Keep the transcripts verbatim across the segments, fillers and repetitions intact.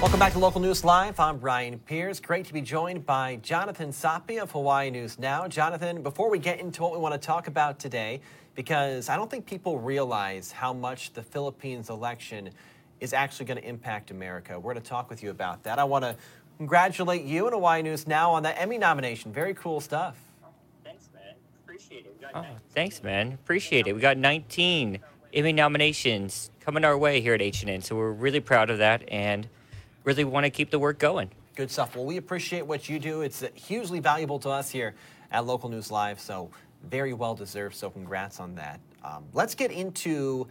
Welcome back to Local News Live. I'm Brian Pierce. Great to be joined by Jonathan Sapi of Hawaii News Now. Jonathan, before we get into what we want to talk about today, because I don't think people realize how much the Philippines election is actually going to impact America. We're going to talk with you about that. I want to congratulate you and Hawaii News Now on the Emmy nomination. Very cool stuff. Thanks, man. Appreciate it. Oh, thanks, man. Appreciate it. We got nineteen Emmy nominations coming our way here at H N N, so we're really proud of that and really want to keep the work going. Good stuff. Well, we appreciate what you do. It's hugely valuable to us here at Local News Live, so very well deserved, so congrats on that. Um, let's get into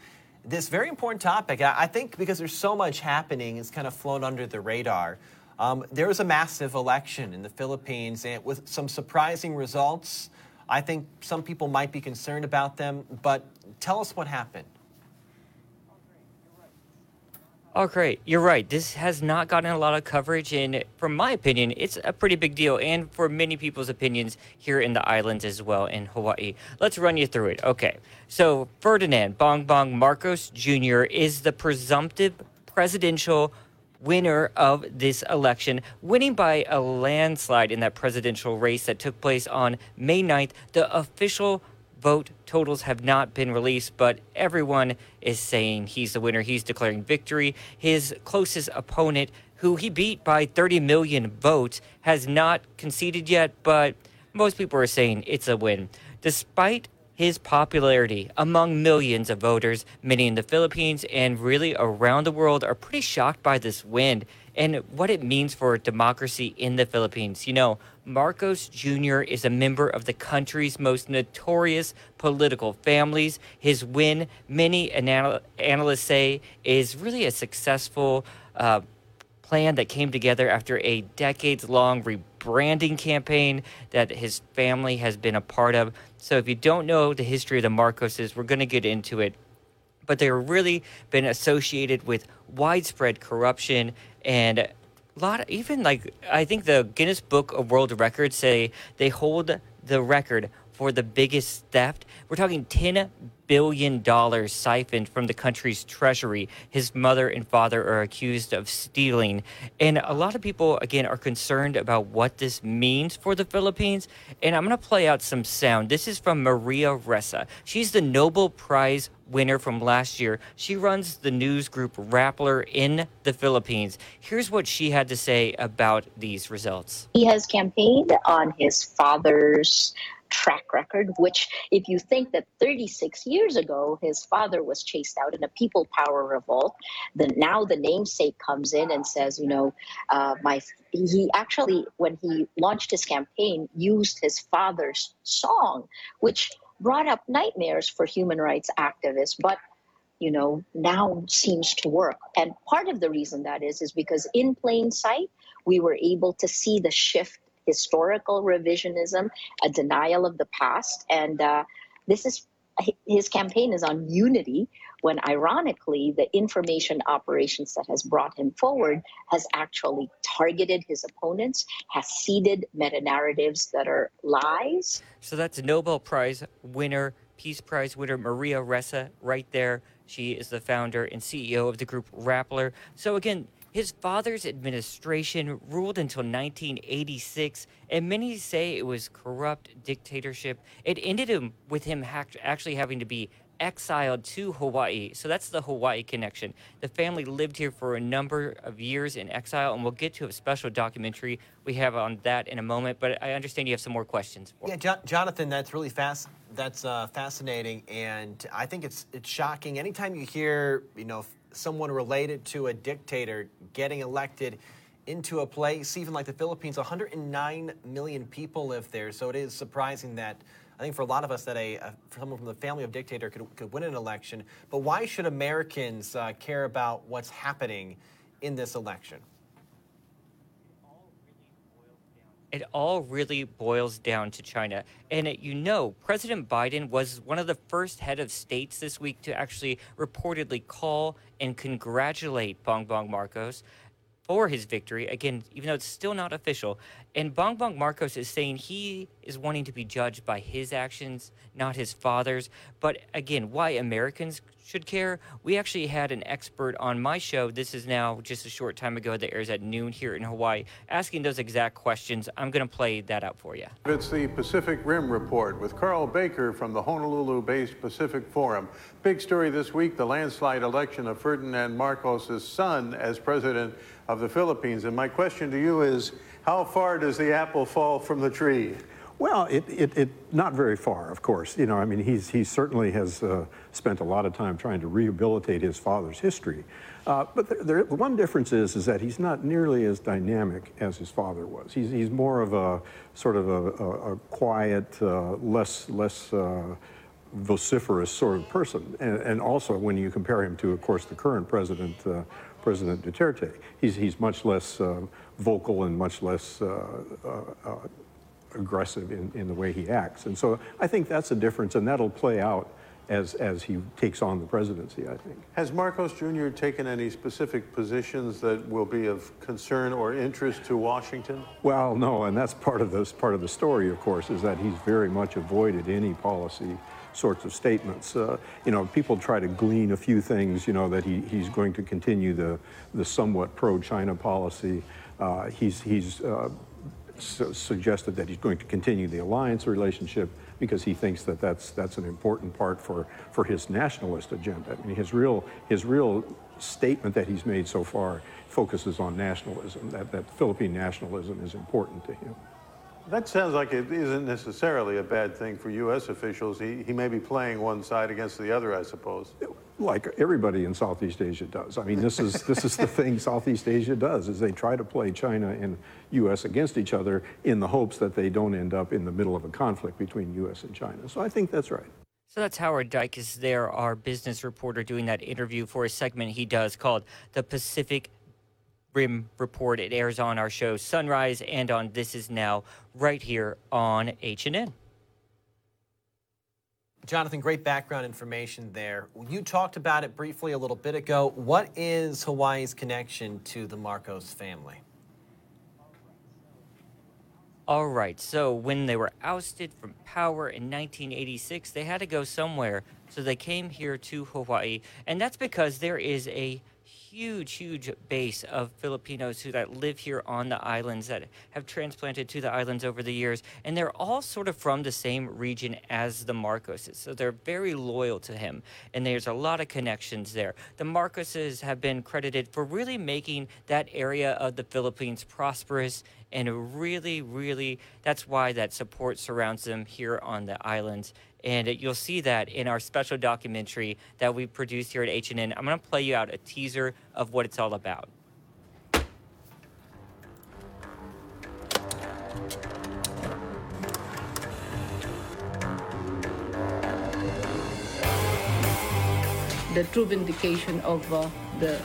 this very important topic. I, I think because there's so much happening, it's kind of flown under the radar. Um, there was a massive election in the Philippines and with some surprising results. I think some people might be concerned about them, but tell us what happened. Oh, great. You're right. This has not gotten a lot of coverage, and from my opinion, it's a pretty big deal, and for many people's opinions here in the islands as well in Hawaii. Let's run you through it. Okay. So Ferdinand Bongbong Marcos Junior is the presumptive presidential winner of this election, winning by a landslide in that presidential race that took place on May ninth. The official vote totals have not been released, but everyone is saying he's the winner. He's declaring victory. His closest opponent, who he beat by thirty million votes, has not conceded yet, but most people are saying it's a win. Despite his popularity among millions of voters, many in the Philippines and really around the world are pretty shocked by this win and what it means for democracy in the Philippines. You know, Marcos Junior is a member of the country's most notorious political families. His win, many anal- analysts say, is really a successful uh, plan that came together after a decades-long rebranding campaign that his family has been a part of. So if you don't know the history of the Marcoses, we're going to get into it. But they've really been associated with widespread corruption and a lot of, even like, I think the Guinness Book of World Records say they hold the record for the biggest theft. We're talking ten billion dollars siphoned from the country's treasury. His mother and father are accused of stealing. And a lot of people, again, are concerned about what this means for the Philippines. And I'm going to play out some sound. This is from Maria Ressa. She's the Nobel Prize winner from last year. She runs the news group Rappler in the Philippines. Here's what she had to say about these results. He has campaigned on his father's track record, which, if you think that thirty-six years ago his father was chased out in a people power revolt, then now the namesake comes in and says, you know, uh, my he actually, when he launched his campaign, used his father's song, which brought up nightmares for human rights activists, but, you know, now seems to work. And part of the reason that is, is because in plain sight, we were able to see the shift, historical revisionism, a denial of the past. And uh, this is, his campaign is on unity, when ironically, the information operations that has brought him forward has actually targeted his opponents, has seeded meta-narratives that are lies. So that's Nobel Prize winner, Peace Prize winner Maria Ressa right there. She is the founder and C E O of the group Rappler. So again, his father's administration ruled until nineteen eighty-six, and many say it was corrupt dictatorship. It ended him with him actually having to be exiled to Hawaii. So that's the Hawaii connection. The family lived here for a number of years in exile, and we'll get to a special documentary we have on that in a moment. But I understand you have some more questions. Yeah, Jo- Jonathan, that's really fast. That's uh, fascinating, and I think it's it's shocking. Anytime you hear, you know, someone related to a dictator getting elected into a place, even like the Philippines, one hundred nine million people live there. So it is surprising that, I think for a lot of us, that a, a someone from the family of dictator could could win an election. But why should Americans uh, care about what's happening in this election? It all really boils down to China. And, you know, President Biden was one of the first head of states this week to actually reportedly call and congratulate Bongbong Marcos for his victory. Again, even though it's still not official. And Bongbong Marcos is saying he is wanting to be judged by his actions, not his father's. But again, why Americans should care? We actually had an expert on my show, this is now just a short time ago, that airs at noon here in Hawaii, asking those exact questions. I'm going to play that out for you. It's the Pacific Rim Report with Carl Baker from the Honolulu-based Pacific Forum. Big story this week, the landslide election of Ferdinand Marcos' son as president of the Philippines. And my question to you is, how far does the apple fall from the tree? Well, it, it, it not very far, of course. You know, I mean, he's he certainly has uh, spent a lot of time trying to rehabilitate his father's history. Uh, but there, there, one difference is is that he's not nearly as dynamic as his father was. He's he's more of a sort of a, a, a quiet, uh, less less. Uh, vociferous sort of person, and, and also when you compare him to, of course, the current president, uh, President Duterte, he's he's much less uh, vocal and much less uh, uh, uh, aggressive in, in the way he acts, and so I think that's a difference, and that'll play out as as he takes on the presidency, I think. Has Marcos Junior taken any specific positions that will be of concern or interest to Washington? Well, no, and that's part of this part of the story, of course, is that he's very much avoided any policy sorts of statements. Uh, you know, people try to glean a few things, you know, that he, he's going to continue the the somewhat pro-China policy. Uh, he's he's uh, su- suggested that he's going to continue the alliance relationship because he thinks that that's that's an important part for, for his nationalist agenda. I mean, his real his real statement that he's made so far focuses on nationalism, that, that Philippine nationalism is important to him. That sounds like it isn't necessarily a bad thing for U S officials. He, he may be playing one side against the other, I suppose. Like everybody in Southeast Asia does. I mean, this is this is the thing Southeast Asia does, is they try to play China and U S against each other in the hopes that they don't end up in the middle of a conflict between U S and China. So I think that's right. So that's Howard Dykus there, our business reporter, doing that interview for a segment he does called The Pacific Rim Report. It airs on our show Sunrise and on This Is Now right here on H N N. Jonathan, great background information there. You talked about it briefly a little bit ago. What is Hawaii's connection to the Marcos family? All right, so when they were ousted from power in nineteen eighty-six, they had to go somewhere. So they came here to Hawaii, and that's because there is a huge, huge base of Filipinos who that live here on the islands, that have transplanted to the islands over the years, and they're all sort of from the same region as the Marcoses, so they're very loyal to him, and there's a lot of connections there. The Marcoses have been credited for really making that area of the Philippines prosperous, and really, really, that's why that support surrounds them here on the islands. And you'll see that in our special documentary that we produced here at H N N. I'm going to play you out a teaser of what it's all about. The true vindication of uh, the,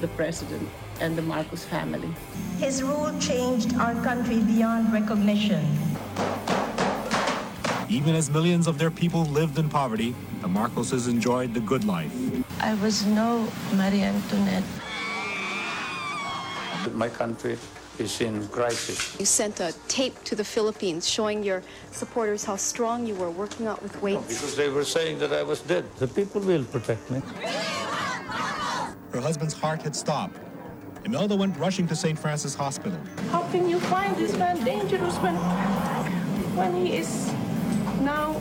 the president and the Marcos family. His rule changed our country beyond recognition. Even as millions of their people lived in poverty, the Marcoses enjoyed the good life. I was no Marie Antoinette. My country is in crisis. You sent a tape to the Philippines showing your supporters how strong you were, working out with weights. No, because they were saying that I was dead. The people will protect me. Her husband's heart had stopped. Imelda went rushing to Saint Francis Hospital. How can you find this man dangerous when, when he is now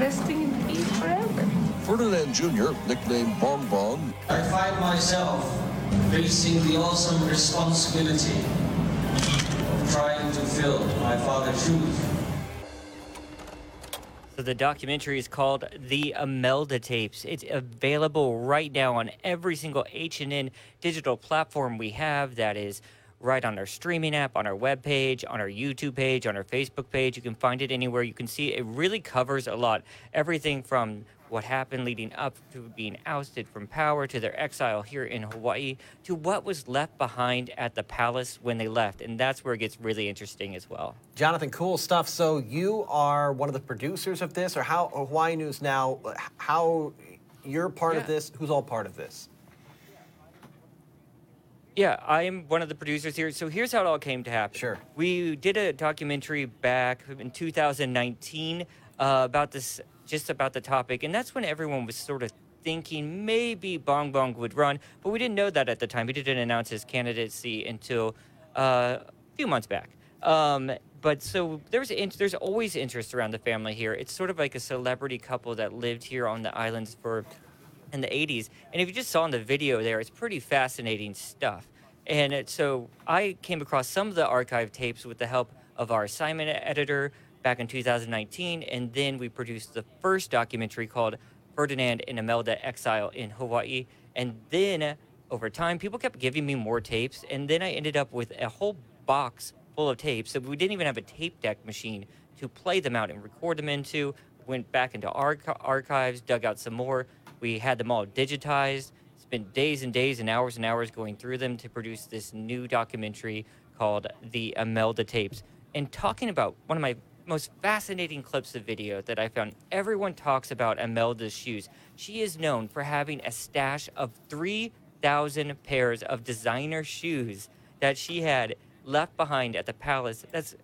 resting in peace forever? Ferdinand Junior, nicknamed Bongbong. I find myself facing the awesome responsibility of trying to fill my father's shoes. So the documentary is called The Imelda Tapes. It's available right now on every single H N N digital platform we have. That is right on our streaming app, on our webpage, on our YouTube page, on our Facebook page. You can find it anywhere. You can see it really covers a lot. Everything from what happened leading up to being ousted from power, to their exile here in Hawaii, to what was left behind at the palace when they left. And that's where it gets really interesting as well. Jonathan, cool stuff. So you are one of the producers of this, or how or Hawaii News Now, how you're part yeah. of this, who's all part of this? Yeah, I'm one of the producers here. So here's how it all came to happen. Sure. We did a documentary back in two thousand nineteen uh, about this, just about the topic, and that's when everyone was sort of thinking maybe Bongbong would run, but we didn't know that at the time. He didn't announce his candidacy until uh, a few months back. Um, but so there's there's always interest around the family here. It's sort of like a celebrity couple that lived here on the islands for. In the eighties, and if you just saw in the video there, it's pretty fascinating stuff. And it, so I came across some of the archive tapes with the help of our assignment editor back in two thousand nineteen, and then we produced the first documentary called Ferdinand and Imelda Exile in Hawaii. And then over time, people kept giving me more tapes, and then I ended up with a whole box full of tapes. So we didn't even have a tape deck machine to play them out and record them into. Went back into our archives, dug out some more. We had them all digitized, spent days and days and hours and hours going through them to produce this new documentary called The Imelda Tapes. And talking about one of my most fascinating clips of video that I found, everyone talks about Imelda's shoes. She is known for having a stash of three thousand pairs of designer shoes that she had left behind at the palace. That's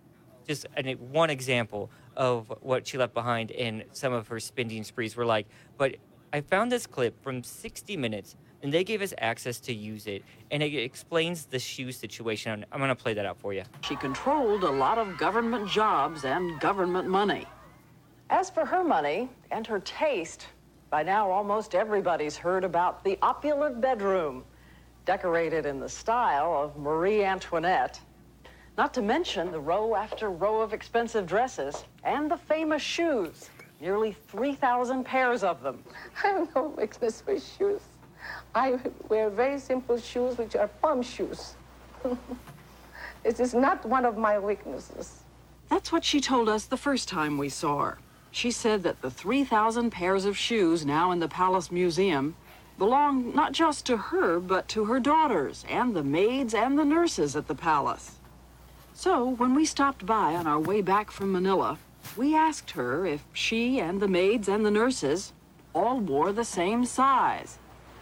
just an, one example of what she left behind and some of her spending sprees were like. But I found this clip from sixty minutes, and they gave us access to use it, and it explains the shoe situation. I'm going to play that out for you. She controlled a lot of government jobs and government money. As for her money and her taste, by now almost everybody's heard about the opulent bedroom, decorated in the style of Marie Antoinette. Not to mention the row after row of expensive dresses and the famous shoes. Nearly three thousand pairs of them. I have no weakness for shoes. I wear very simple shoes, which are palm shoes. It is not one of my weaknesses. That's what she told us the first time we saw her. She said that the three thousand pairs of shoes now in the Palace Museum belong not just to her, but to her daughters and the maids and the nurses at the palace. So when we stopped by on our way back from Manila, we asked her if she and the maids and the nurses all wore the same size.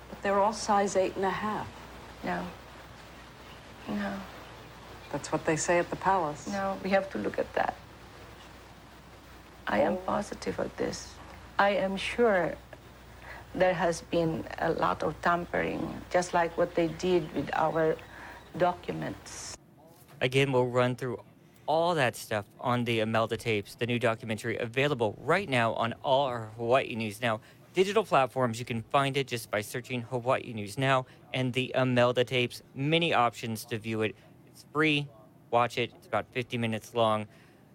But they're all size eight and a half. No. No. That's what they say at the palace. No, we have to look at that. I am positive of this. I am sure there has been a lot of tampering, just like what they did with our documents. Again, we'll run through all that stuff on the Imelda Tapes, the new documentary available right now on all our Hawaii News Now digital platforms. You can find it just by searching Hawaii News Now and the Imelda Tapes. Many options to view it. It's free. Watch it. It's about fifty minutes long.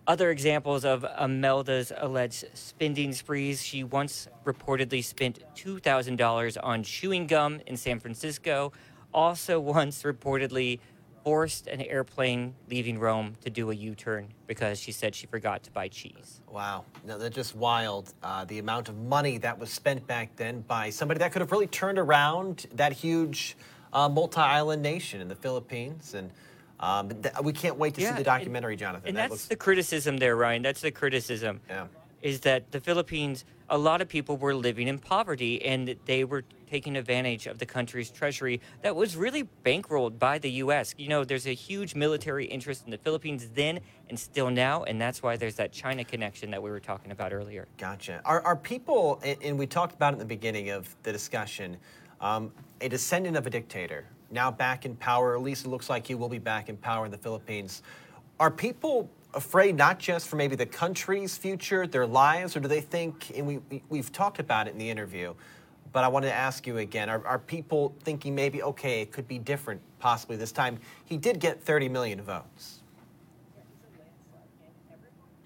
Other examples of Imelda's alleged spending sprees. She once reportedly spent two thousand dollars on chewing gum in San Francisco. Also once reportedly forced an airplane leaving Rome to do a U-turn because she said she forgot to buy cheese. Wow. No, that's just wild. Uh, the amount of money that was spent back then by somebody that could have really turned around that huge uh, multi-island nation in the Philippines. And um, th- we can't wait to yeah, see the documentary, and, Jonathan. And that that's looks... the criticism there, Ryan. That's the criticism. Yeah. Is that the Philippines, a lot of people were living in poverty, and they were taking advantage of the country's treasury that was really bankrolled by the U S. You know, there's a huge military interest in the Philippines then and still now, and that's why there's that China connection that we were talking about earlier. Gotcha. Are, are people, and we talked about it in the beginning of the discussion, um, a descendant of a dictator, now back in power, at least it looks like he will be back in power in the Philippines. Are people afraid not just for maybe the country's future, their lives, or do they think, and we, we, we've talked about it in the interview, but I wanted to ask you again, are, are people thinking maybe, okay, it could be different possibly this time? He did get thirty million votes.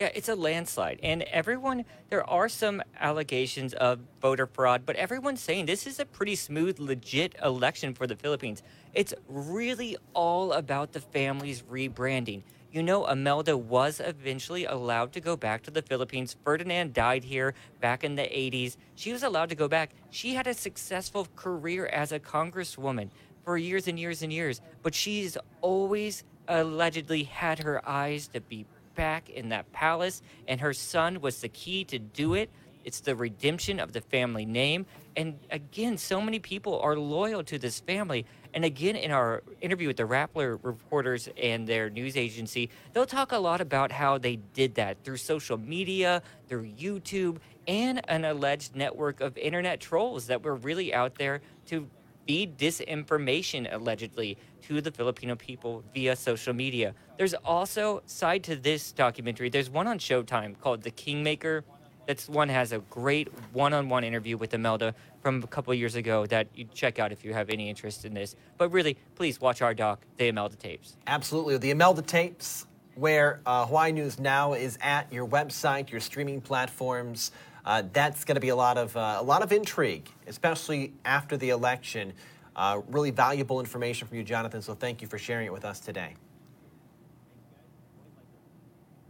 Yeah, it's a landslide. And everyone, there are some allegations of voter fraud, but everyone's saying this is a pretty smooth, legit election for the Philippines. It's really all about the family's rebranding. You know, Imelda was eventually allowed to go back to the Philippines. Ferdinand died here back in the eighties. She was allowed to go back. She had a successful career as a congresswoman for years and years and years, but she's always allegedly had her eyes to be back in that palace, and her son was the key to do it. It's the redemption of the family name. And again, so many people are loyal to this family. And again, in our interview with the Rappler reporters and their news agency, they'll talk a lot about how they did that through social media, through YouTube, and an alleged network of internet trolls that were really out there to feed disinformation, allegedly, to the Filipino people via social media. There's also, side to this documentary, there's one on Showtime called The Kingmaker. That's one has a great one-on-one interview with Imelda from a couple years ago that you check out if you have any interest in this. But really, please watch our doc, The Imelda Tapes. Absolutely. The Imelda Tapes, where uh, Hawaii News Now is at, your website, your streaming platforms. Uh, that's going to be a lot of uh, a lot of intrigue, especially after the election. Uh, really valuable information from you, Jonathan, so thank you for sharing it with us today.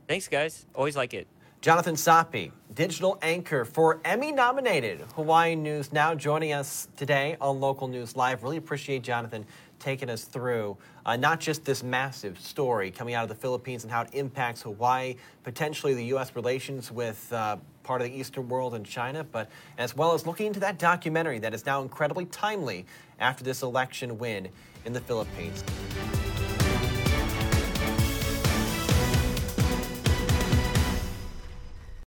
Thanks, guys. Always like it. Jonathan Sapi, digital anchor for Emmy-nominated Hawaii News Now, joining us today on Local News Live. Really appreciate Jonathan taking us through uh, not just this massive story coming out of the Philippines and how it impacts Hawaii, potentially the U S relations with uh, part of the Eastern world and China, but as well as looking into that documentary that is now incredibly timely after this election win in the Philippines.